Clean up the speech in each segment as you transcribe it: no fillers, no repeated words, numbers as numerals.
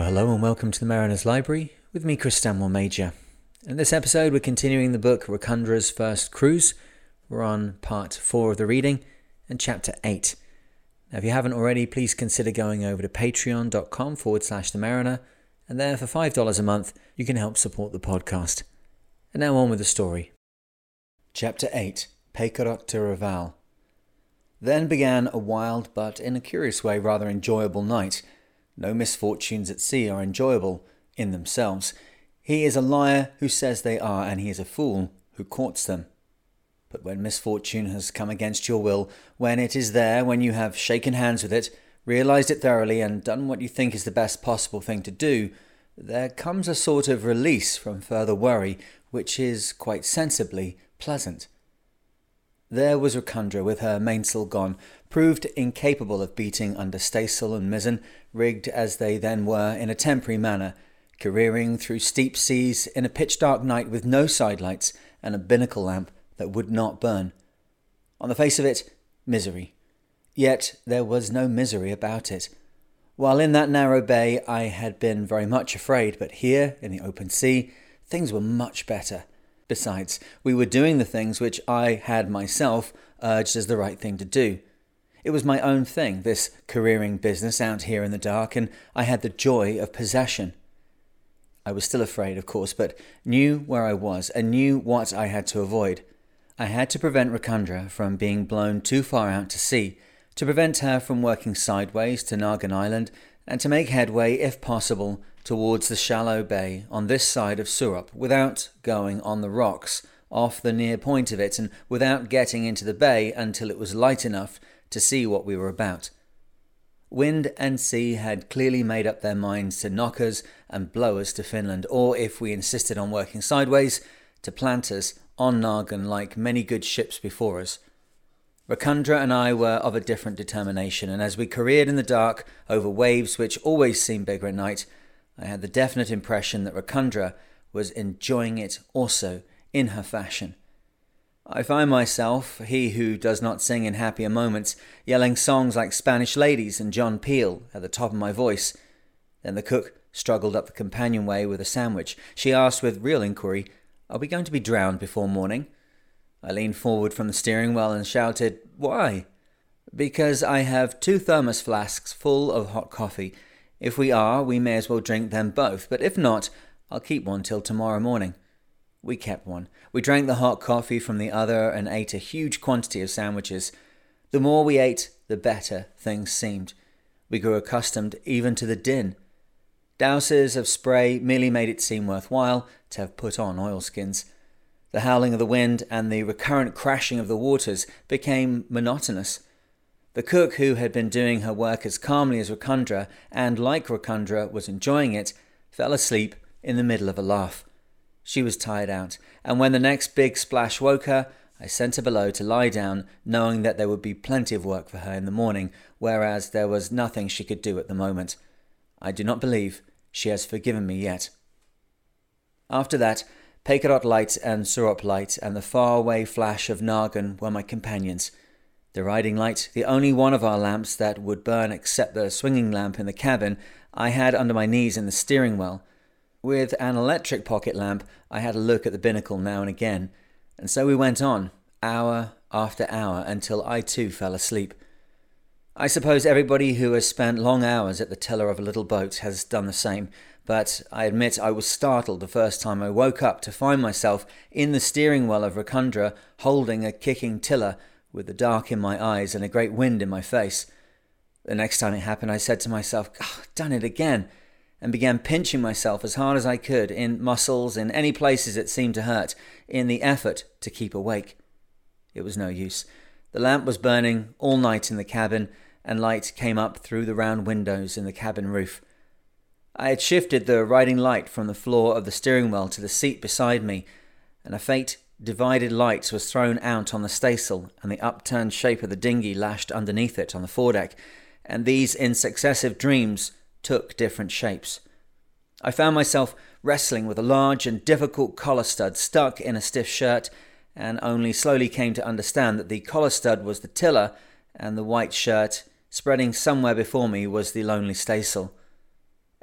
Well, hello and welcome to the Mariner's Library with me, Chris Stanmore Major. In this episode, we're continuing the book Racundra's First Cruise. We're on part 4 of the reading and chapter 8. Now, if you haven't already, please consider going over to patreon.com/themariner, and there for $5 a month, you can help support the podcast. And now on with the story. Chapter 8, Peikarok to Reval. Then began a wild, but in a curious way, rather enjoyable night. No misfortunes at sea are enjoyable in themselves. He is a liar who says they are, and he is a fool who courts them. But when misfortune has come against your will, when it is there, when you have shaken hands with it, realized it thoroughly, and done what you think is the best possible thing to do, there comes a sort of release from further worry, which is quite sensibly pleasant. There was Racundra, with her mainsail gone, proved incapable of beating under staysail and mizzen, rigged as they then were in a temporary manner, careering through steep seas in a pitch-dark night with no sidelights and a binnacle lamp that would not burn. On the face of it, misery. Yet there was no misery about it. While in that narrow bay I had been very much afraid, but here, in the open sea, things were much better. Besides, we were doing the things which I had myself urged as the right thing to do. It was my own thing, this careering business out here in the dark, and I had the joy of possession. I was still afraid, of course, but knew where I was and knew what I had to avoid. I had to prevent Racundra from being blown too far out to sea, to prevent her from working sideways to Nargen Island, and to make headway, if possible, towards the shallow bay on this side of Surop, without going on the rocks off the near point of it, and without getting into the bay until it was light enough to see what we were about. Wind and sea had clearly made up their minds to knock us and blow us to Finland, or, if we insisted on working sideways, to plant us on Nargen like many good ships before us. Racundra and I were of a different determination, and as we careered in the dark over waves which always seem bigger at night, I had the definite impression that Racundra was enjoying it also, in her fashion. I find myself, he who does not sing in happier moments, yelling songs like Spanish ladies and John Peel at the top of my voice. Then the cook struggled up the companionway with a sandwich. She asked with real inquiry, "Are we going to be drowned before morning?" I leaned forward from the steering wheel and shouted, "Why?" "Because I have 2 thermos flasks full of hot coffee. If we are, we may as well drink them both, but if not, I'll keep one till tomorrow morning." We kept one. We drank the hot coffee from the other and ate a huge quantity of sandwiches. The more we ate, the better things seemed. We grew accustomed even to the din. Douses of spray merely made it seem worthwhile to have put on oilskins. The howling of the wind and the recurrent crashing of the waters became monotonous. The cook, who had been doing her work as calmly as Racundra, and like Racundra was enjoying it, fell asleep in the middle of a laugh. She was tired out, and when the next big splash woke her, I sent her below to lie down, knowing that there would be plenty of work for her in the morning, whereas there was nothing she could do at the moment. I do not believe she has forgiven me yet. After that, Pecadot light and Surop light and the faraway flash of Nargen were my companions. The riding light, the only one of our lamps that would burn except the swinging lamp in the cabin, I had under my knees in the steering wheel. With an electric pocket lamp, I had a look at the binnacle now and again, and so we went on, hour after hour, until I too fell asleep. I suppose everybody who has spent long hours at the tiller of a little boat has done the same, but I admit I was startled the first time I woke up to find myself in the steering wheel of Racundra, holding a kicking tiller, with the dark in my eyes and a great wind in my face. The next time it happened, I said to myself, "Oh, done it again," and began pinching myself as hard as I could, in muscles, in any places that seemed to hurt, in the effort to keep awake. It was no use. The lamp was burning all night in the cabin, and light came up through the round windows in the cabin roof. I had shifted the riding light from the floor of the steering wheel to the seat beside me, and a faint divided light was thrown out on the staysail, and the upturned shape of the dinghy lashed underneath it on the foredeck, and these in successive dreams took different shapes. I found myself wrestling with a large and difficult collar stud stuck in a stiff shirt, and only slowly came to understand that the collar stud was the tiller, and the white shirt, spreading somewhere before me, was the lonely staysail.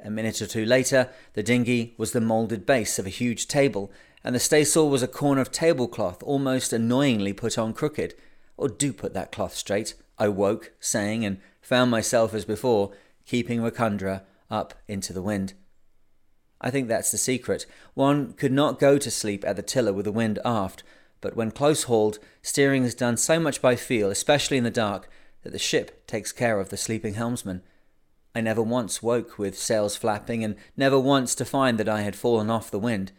A minute or two later, the dinghy was the moulded base of a huge table, and the staysail was a corner of tablecloth almost annoyingly put on crooked. Or do put that cloth straight, I woke, sang, and found myself as before, keeping Racundra up into the wind. I think that's the secret. One could not go to sleep at the tiller with the wind aft, but when close-hauled, steering is done so much by feel, especially in the dark, that the ship takes care of the sleeping helmsman. I never once woke with sails flapping, and never once to find that I had fallen off the wind.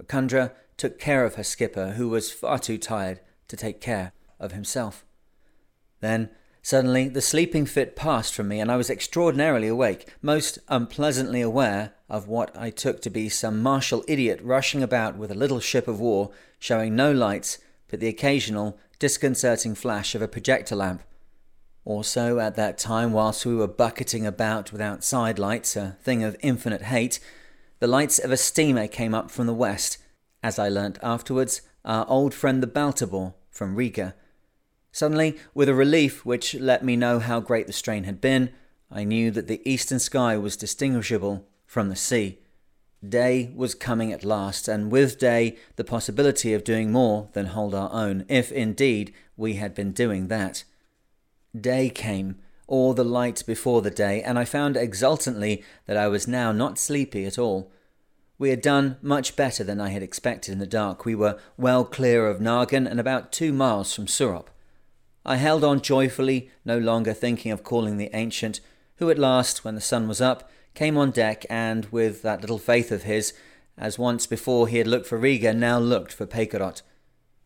Racundra took care of her skipper, who was far too tired to take care of himself. Then, suddenly, the sleeping fit passed from me, and I was extraordinarily awake, most unpleasantly aware of what I took to be some martial idiot rushing about with a little ship of war, showing no lights but the occasional, disconcerting flash of a projector lamp. Also, at that time, whilst we were bucketing about without side lights, a thing of infinite hate, the lights of a steamer came up from the west, as I learnt afterwards, our old friend the Baltabor, from Riga. Suddenly, with a relief which let me know how great the strain had been, I knew that the eastern sky was distinguishable from the sea. Day was coming at last, and with day the possibility of doing more than hold our own, if indeed we had been doing that. Day came, or the light before the day, and I found exultantly that I was now not sleepy at all. We had done much better than I had expected in the dark. We were well clear of Nargen and about 2 miles from Surop. I held on joyfully, no longer thinking of calling the ancient, who at last, when the sun was up, came on deck and, with that little faith of his, as once before he had looked for Riga, now looked for Pecadot.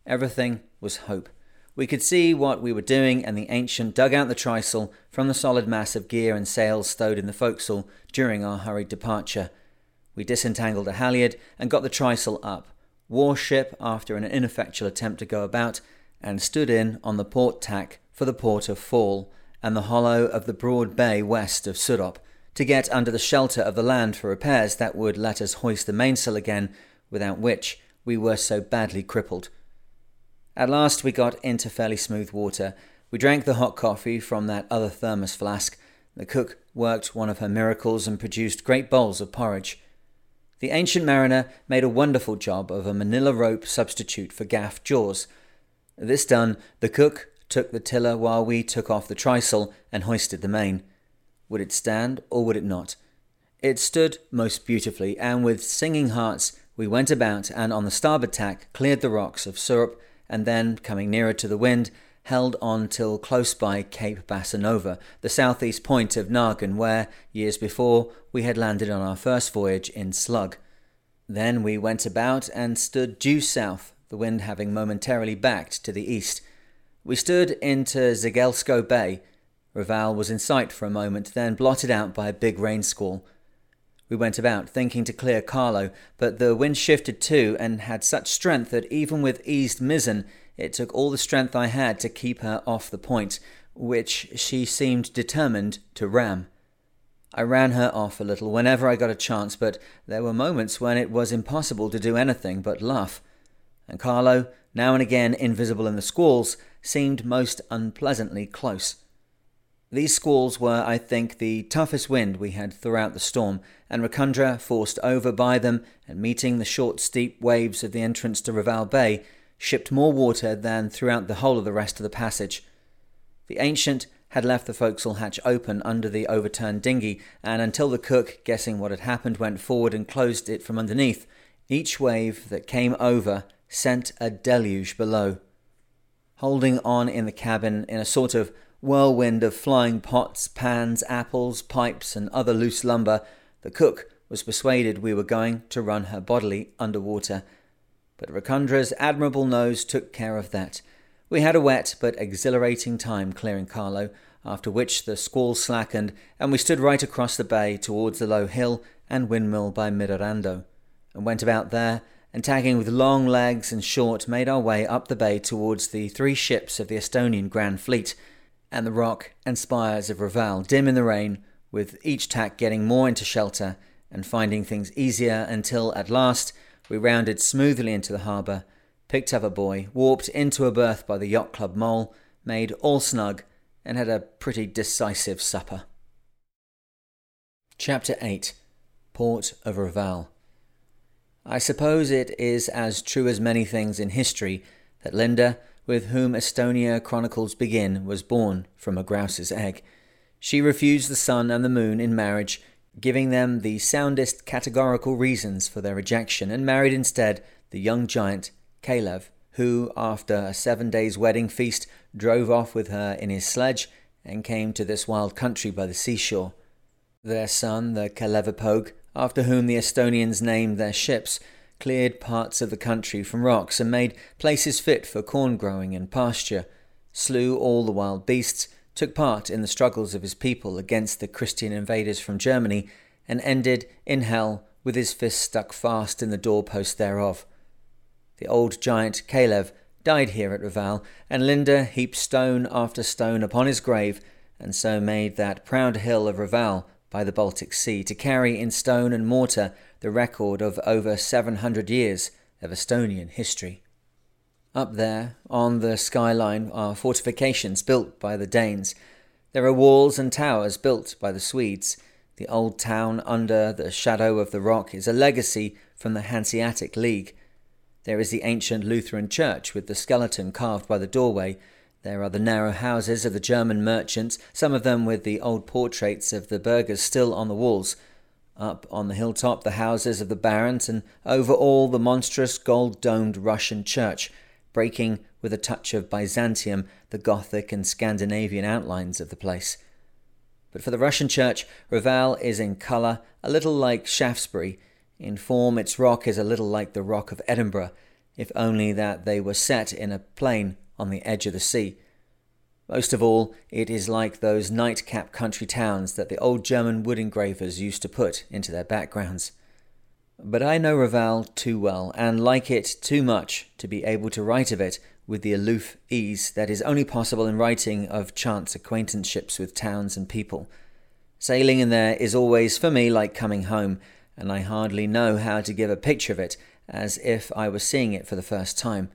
Everything was hope. We could see what we were doing, and the ancient dug out the trysail from the solid mass of gear and sails stowed in the forecastle during our hurried departure. We disentangled a halyard and got the trysail up, warship after an ineffectual attempt to go about, and stood in on the port tack for the port of Fall and the hollow of the broad bay west of Surop, to get under the shelter of the land for repairs that would let us hoist the mainsail again, without which we were so badly crippled. At last we got into fairly smooth water. We drank the hot coffee from that other thermos flask. The cook worked one of her miracles and produced great bowls of porridge. The ancient mariner made a wonderful job of a manila rope substitute for gaff jaws. This done, the cook took the tiller while we took off the trysail and hoisted the main. Would it stand or would it not? It stood most beautifully, and with singing hearts we went about and on the starboard tack cleared the rocks of Surop, and then, coming nearer to the wind, held on till close by Cape Bassanova, the southeast point of Nargen, where, years before, we had landed on our first voyage in Slug. Then we went about and stood due south, the wind having momentarily backed to the east. We stood into Zagelsko Bay. Reval was in sight for a moment, then blotted out by a big rain squall. We went about, thinking to clear Carlo, but the wind shifted too, and had such strength that even with eased mizzen, it took all the strength I had to keep her off the point, which she seemed determined to ram. I ran her off a little whenever I got a chance, but there were moments when it was impossible to do anything but laugh. And Carlo, now and again invisible in the squalls, seemed most unpleasantly close. These squalls were, I think, the toughest wind we had throughout the storm, and Racundra, forced over by them and meeting the short, steep waves of the entrance to Reval Bay, shipped more water than throughout the whole of the rest of the passage. The ancient had left the forecastle hatch open under the overturned dinghy, and until the cook, guessing what had happened, went forward and closed it from underneath, each wave that came over sent a deluge below. Holding on in the cabin in a sort of whirlwind of flying pots, pans, apples, pipes, and other loose lumber, the cook was persuaded we were going to run her bodily under water. But Racundra's admirable nose took care of that. We had a wet but exhilarating time clearing Carlo, after which the squall slackened, and we stood right across the bay towards the low hill and windmill by Midrando, and went about there, and tagging with long legs and short, made our way up the bay towards the 3 ships of the Estonian Grand Fleet, and the rock and spires of Reval, dim in the rain, with each tack getting more into shelter, and finding things easier until, at last, we rounded smoothly into the harbour, picked up a buoy, warped into a berth by the Yacht Club mole, made all snug, and had a pretty decisive supper. Chapter 8. port of Reval. I suppose it is as true as many things in history that Linda, with whom Estonia chronicles begin, was born from a grouse's egg. She refused the sun and the moon in marriage, giving them the soundest categorical reasons for their rejection, and married instead the young giant Kalev, who, after a 7 days' wedding feast, drove off with her in his sledge and came to this wild country by the seashore. Their son, the Kalevipoeg, after whom the Estonians named their ships, cleared parts of the country from rocks and made places fit for corn growing and pasture, slew all the wild beasts, took part in the struggles of his people against the Christian invaders from Germany, and ended in hell with his fist stuck fast in the doorpost thereof. The old giant Kalev died here at Reval, and Linda heaped stone after stone upon his grave, and so made that proud hill of Reval by the Baltic Sea to carry in stone and mortar the record of over 700 years of Estonian history. Up there, on the skyline, are fortifications built by the Danes. There are walls and towers built by the Swedes. The old town under the shadow of the rock is a legacy from the Hanseatic League. There is the ancient Lutheran church with the skeleton carved by the doorway. There are the narrow houses of the German merchants, some of them with the old portraits of the burghers still on the walls. Up on the hilltop, the houses of the barons, and over all the monstrous gold-domed Russian church, breaking with a touch of Byzantium the Gothic and Scandinavian outlines of the place. But for the Russian church, Reval is in colour a little like Shaftesbury. In form, its rock is a little like the rock of Edinburgh, if only that they were set in a plain on the edge of the sea. Most of all, it is like those nightcap country towns that the old German wood engravers used to put into their backgrounds. But I know Reval too well, and like it too much, to be able to write of it with the aloof ease that is only possible in writing of chance acquaintanceships with towns and people. Sailing in there is always, for me, like coming home, and I hardly know how to give a picture of it, as if I were seeing it for the first time.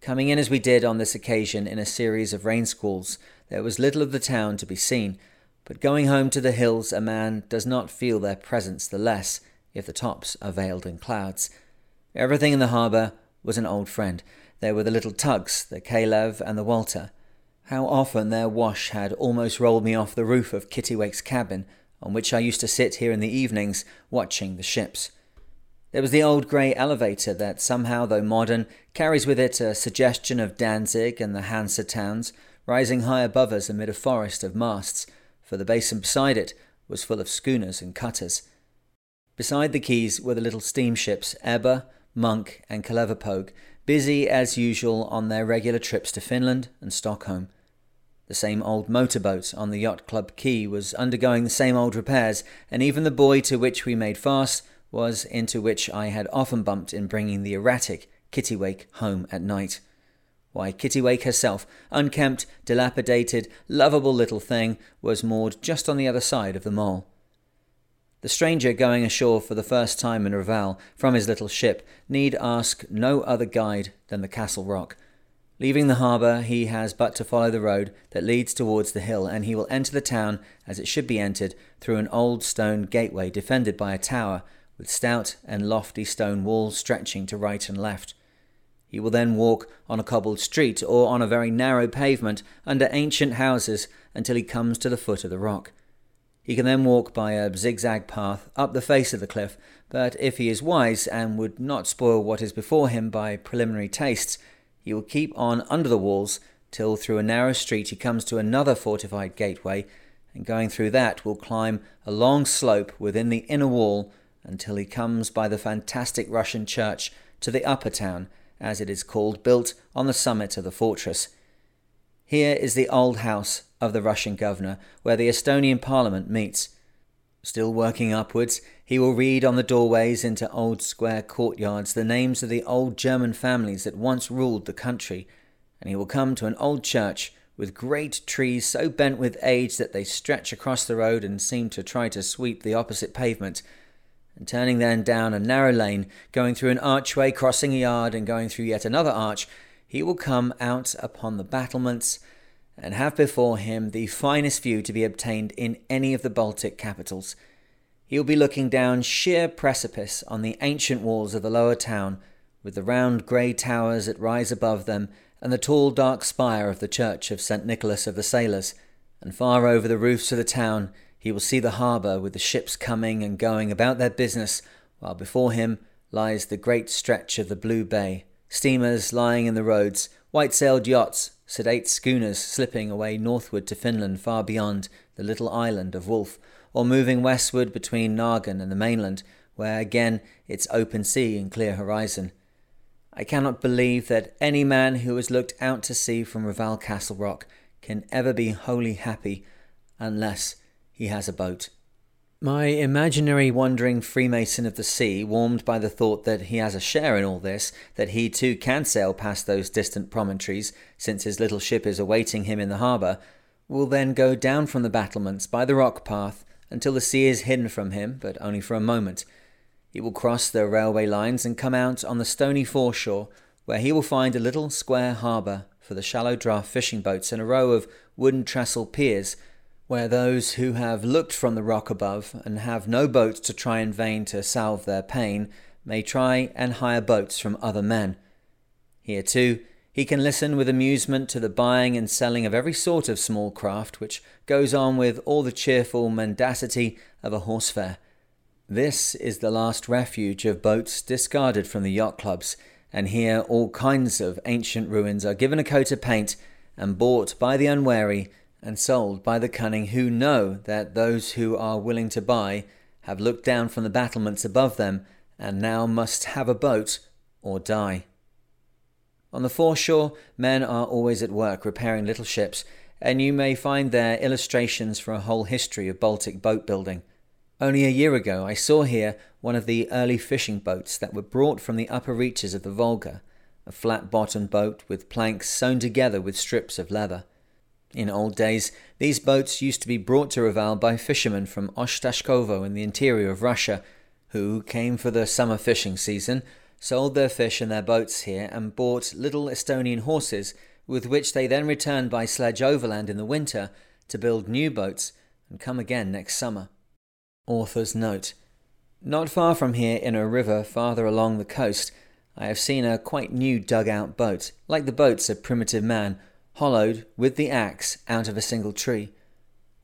Coming in as we did on this occasion in a series of rain squalls, there was little of the town to be seen, but going home to the hills a man does not feel their presence the less, if the tops are veiled in clouds. Everything in the harbour was an old friend. There were the little tugs, the Kalev and the Walter. How often their wash had almost rolled me off the roof of Kittywake's cabin, on which I used to sit here in the evenings, watching the ships. There was the old grey elevator that somehow, though modern, carries with it a suggestion of Danzig and the Hansa towns, rising high above us amid a forest of masts, for the basin beside it was full of schooners and cutters. Beside the quays were the little steamships Ebba, Monk and Kalevipoeg, busy as usual on their regular trips to Finland and Stockholm. The same old motorboat on the Yacht Club quay was undergoing the same old repairs, and even the buoy to which we made fast was into which I had often bumped in bringing the erratic Kittywake home at night. Why, Kittywake herself, unkempt, dilapidated, lovable little thing, was moored just on the other side of the mole. The stranger going ashore for the first time in Reval from his little ship need ask no other guide than the Castle Rock. Leaving the harbour, he has but to follow the road that leads towards the hill, and he will enter the town as it should be entered, through an old stone gateway defended by a tower, with stout and lofty stone walls stretching to right and left. He will then walk on a cobbled street or on a very narrow pavement under ancient houses until he comes to the foot of the rock. He can then walk by a zigzag path up the face of the cliff, but if he is wise and would not spoil what is before him by preliminary tastes, he will keep on under the walls till through a narrow street he comes to another fortified gateway, and going through that will climb a long slope within the inner wall until he comes by the fantastic Russian church to the upper town, as it is called, built on the summit of the fortress. Here is the old house of the Russian governor, where the Estonian parliament meets. Still working upwards, he will read on the doorways into old square courtyards the names of the old German families that once ruled the country, and he will come to an old church with great trees so bent with age that they stretch across the road and seem to try to sweep the opposite pavement, and turning then down a narrow lane, going through an archway, crossing a yard, and going through yet another arch, he will come out upon the battlements and have before him the finest view to be obtained in any of the Baltic capitals. He will be looking down sheer precipice on the ancient walls of the lower town, with the round grey towers that rise above them and the tall dark spire of the church of St. Nicholas of the Sailors, and far over the roofs of the town he will see the harbour with the ships coming and going about their business, while before him lies the great stretch of the blue bay, steamers lying in the roads, white-sailed yachts, sedate schooners slipping away northward to Finland far beyond the little island of Wolf, or moving westward between Nargen and the mainland, where again it's open sea and clear horizon. I cannot believe that any man who has looked out to sea from Reval Castle Rock can ever be wholly happy unless he has a boat. My imaginary wandering Freemason of the sea, warmed by the thought that he has a share in all this, that he too can sail past those distant promontories, since his little ship is awaiting him in the harbour, will then go down from the battlements by the rock path until the sea is hidden from him, but only for a moment. He will cross the railway lines and come out on the stony foreshore, where he will find a little square harbour for the shallow draft fishing boats and a row of wooden trestle piers, where those who have looked from the rock above and have no boats to try in vain to salve their pain may try and hire boats from other men. Here, too, he can listen with amusement to the buying and selling of every sort of small craft, which goes on with all the cheerful mendacity of a horse fair. This is the last refuge of boats discarded from the yacht clubs, and here all kinds of ancient ruins are given a coat of paint and bought by the unwary and sold by the cunning, who know that those who are willing to buy have looked down from the battlements above them and now must have a boat or die. On the foreshore, men are always at work repairing little ships, and you may find there illustrations for a whole history of Baltic boat building. Only a year ago I saw here one of the early fishing boats that were brought from the upper reaches of the Volga, a flat-bottomed boat with planks sewn together with strips of leather. In old days, these boats used to be brought to Reval by fishermen from Ostashkovo in the interior of Russia, who came for the summer fishing season, sold their fish and their boats here, and bought little Estonian horses, with which they then returned by sledge overland in the winter to build new boats and come again next summer. Author's note. Not far from here, in a river farther along the coast, I have seen a quite new dug-out boat, like the boats of primitive man, hollowed with the axe out of a single tree.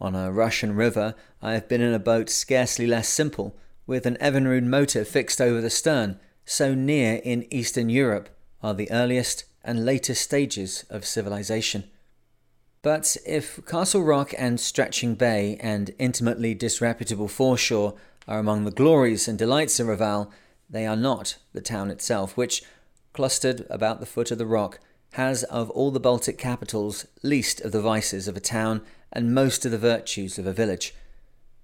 On a Russian river I have been in a boat scarcely less simple, with an Evinrude motor fixed over the stern, so near in Eastern Europe are the earliest and latest stages of civilization. But if Castle Rock and stretching bay and intimately disreputable foreshore are among the glories and delights of Reval, they are not the town itself, which, clustered about the foot of the rock, has of all the Baltic capitals least of the vices of a town and most of the virtues of a village.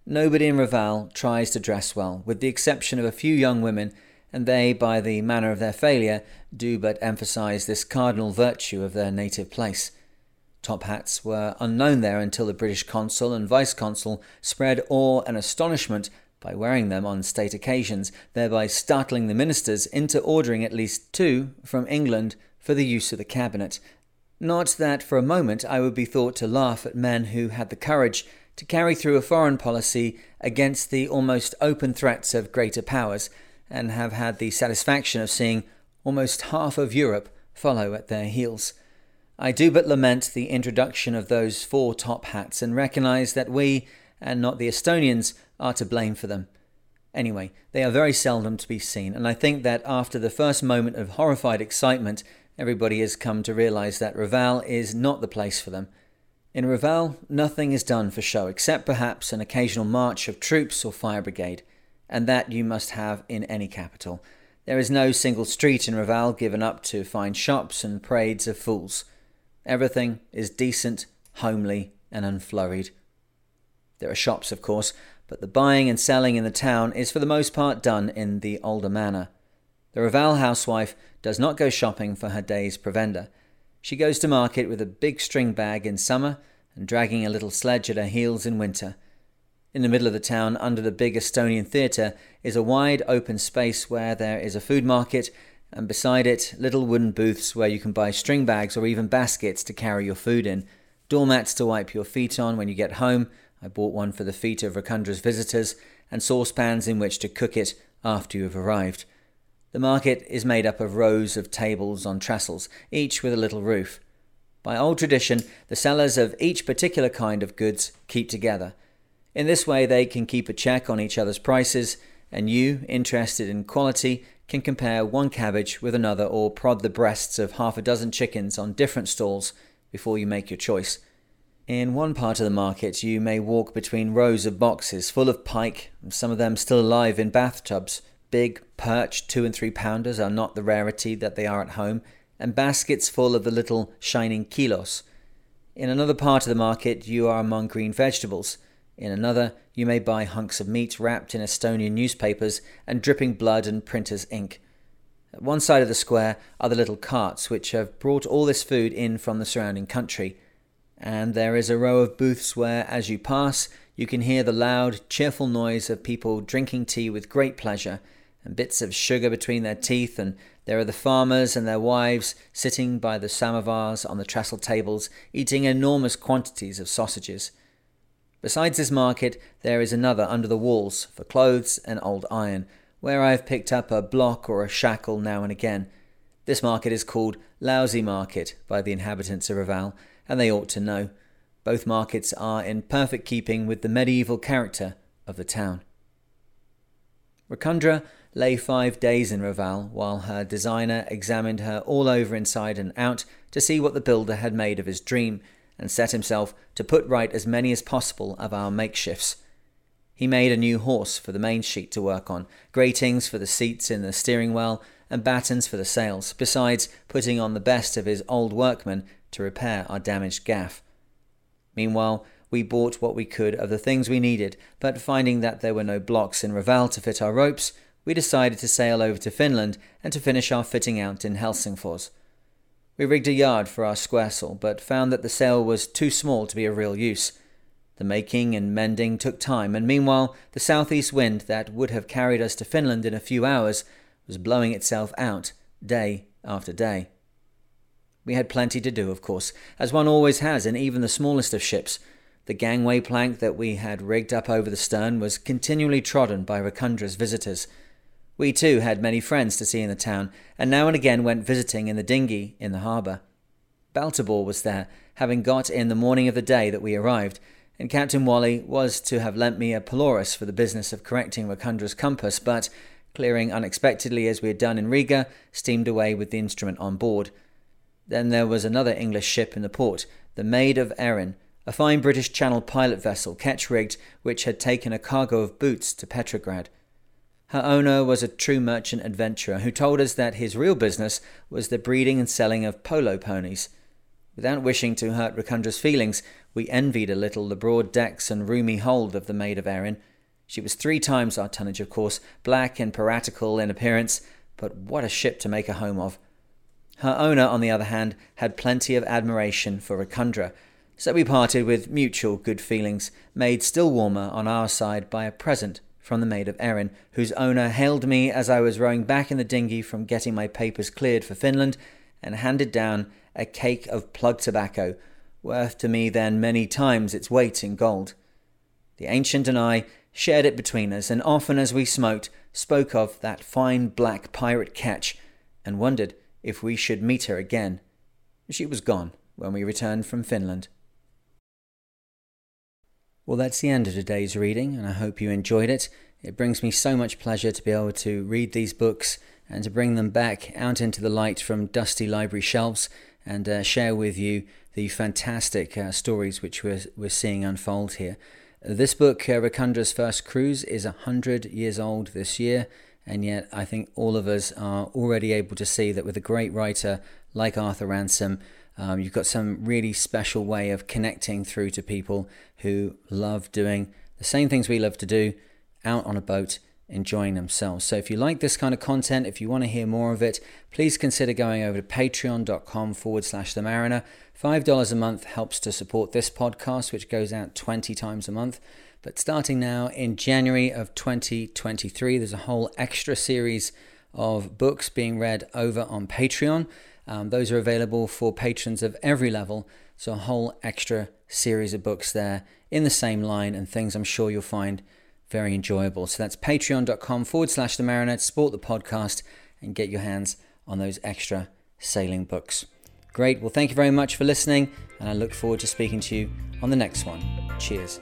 Nobody in Reval tries to dress well, with the exception of a few young women, and they, by the manner of their failure, do but emphasize this cardinal virtue of their native place. Top hats were unknown there until the British consul and vice-consul spread awe and astonishment by wearing them on state occasions, thereby startling the ministers into ordering at least 2 from England for the use of the cabinet. Not that for a moment I would be thought to laugh at men who had the courage to carry through a foreign policy against the almost open threats of greater powers, and have had the satisfaction of seeing almost half of Europe follow at their heels. I do but lament the introduction of those 4 top hats, and recognise that we, and not the Estonians, are to blame for them. Anyway, they are very seldom to be seen, and I think that after the first moment of horrified excitement, everybody has come to realise that Reval is not the place for them. In Reval, nothing is done for show, except perhaps an occasional march of troops or fire brigade, and that you must have in any capital. There is no single street in Reval given up to fine shops and parades of fools. Everything is decent, homely, and unflurried. There are shops, of course, but the buying and selling in the town is for the most part done in the older manner. The Reval housewife does not go shopping for her day's provender. She goes to market with a big string bag in summer and dragging a little sledge at her heels in winter. In the middle of the town, under the big Estonian theatre, is a wide open space where there is a food market, and beside it little wooden booths where you can buy string bags or even baskets to carry your food in, doormats to wipe your feet on when you get home, I bought one for the feet of Racundra's visitors and saucepans in which to cook it after you have arrived. The market is made up of rows of tables on trestles, each with a little roof. By old tradition, the sellers of each particular kind of goods keep together. In this way they can keep a check on each other's prices, and you, interested in quality, can compare one cabbage with another or prod the breasts of half a dozen chickens on different stalls before you make your choice. In one part of the market you may walk between rows of boxes full of pike, some of them still alive in bathtubs. Big, perch 2- and 3-pounders are not the rarity that they are at home, and baskets full of the little shining kilos. In another part of the market you are among green vegetables. In another you may buy hunks of meat wrapped in Estonian newspapers and dripping blood and printer's ink. At one side of the square are the little carts which have brought all this food in from the surrounding country, and there is a row of booths where, as you pass, you can hear the loud, cheerful noise of people drinking tea with great pleasure, and bits of sugar between their teeth, and there are the farmers and their wives sitting by the samovars on the trestle tables, eating enormous quantities of sausages. Besides this market, there is another under the walls, for clothes and old iron, where I have picked up a block or a shackle now and again. This market is called Lousy Market by the inhabitants of Reval, and they ought to know. Both markets are in perfect keeping with the medieval character of the town. Racundra lay 5 days in Reval while her designer examined her all over inside and out to see what the builder had made of his dream, and set himself to put right as many as possible of our makeshifts. He made a new horse for the main sheet to work on, gratings for the seats in the steering well, and battens for the sails, besides putting on the best of his old workmen to repair our damaged gaff. Meanwhile, we bought what we could of the things we needed, but finding that there were no blocks in Reval to fit our ropes, we decided to sail over to Finland and to finish our fitting out in Helsingfors. We rigged a yard for our squaresail, but found that the sail was too small to be of real use. The making and mending took time, and meanwhile the southeast wind that would have carried us to Finland in a few hours was blowing itself out day after day. We had plenty to do, of course, as one always has in even the smallest of ships. The gangway plank that we had rigged up over the stern was continually trodden by Racundra's visitors. We too had many friends to see in the town, and now and again went visiting in the dinghy in the harbour. Baltabor was there, having got in the morning of the day that we arrived, and Captain Wally was to have lent me a pelorus for the business of correcting Racundra's compass, but, clearing unexpectedly as we had done in Riga, steamed away with the instrument on board. Then there was another English ship in the port, the Maid of Erin, a fine British Channel pilot vessel, ketch-rigged, which had taken a cargo of boots to Petrograd. Her owner was a true merchant adventurer who told us that his real business was the breeding and selling of polo ponies. Without wishing to hurt Racundra's feelings, we envied a little the broad decks and roomy hold of the Maid of Erin. She was 3 times our tonnage, of course, black and piratical in appearance, but what a ship to make a home of. Her owner, on the other hand, had plenty of admiration for Racundra, so we parted with mutual good feelings, made still warmer on our side by a present from the Maid of Erin, whose owner hailed me as I was rowing back in the dinghy from getting my papers cleared for Finland, and handed down a cake of plug tobacco, worth to me then many times its weight in gold. The ancient and I shared it between us, and often as we smoked, spoke of that fine black pirate ketch, and wondered if we should meet her again. She was gone when we returned from Finland. Well, that's the end of today's reading, and I hope you enjoyed it. It brings me so much pleasure to be able to read these books and to bring them back out into the light from dusty library shelves and share with you the fantastic stories which we're seeing unfold here. This book, Racundra's First Cruise, is 100 years old this year. And yet I think all of us are already able to see that with a great writer like Arthur Ransome, you've got some really special way of connecting through to people who love doing the same things we love to do, out on a boat, enjoying themselves. So if you like this kind of content, if you want to hear more of it, please consider going over to patreon.com/themariner. $5 a month helps to support this podcast, which goes out 20 times a month. But starting now in January of 2023, there's a whole extra series of books being read over on Patreon. Those are available for patrons of every level. So a whole extra series of books there in the same line, and things I'm sure you'll find very enjoyable. So that's patreon.com/themarinettes, support the podcast, and get your hands on those extra sailing books. Great. Well, thank you very much for listening, and I look forward to speaking to you on the next one. Cheers.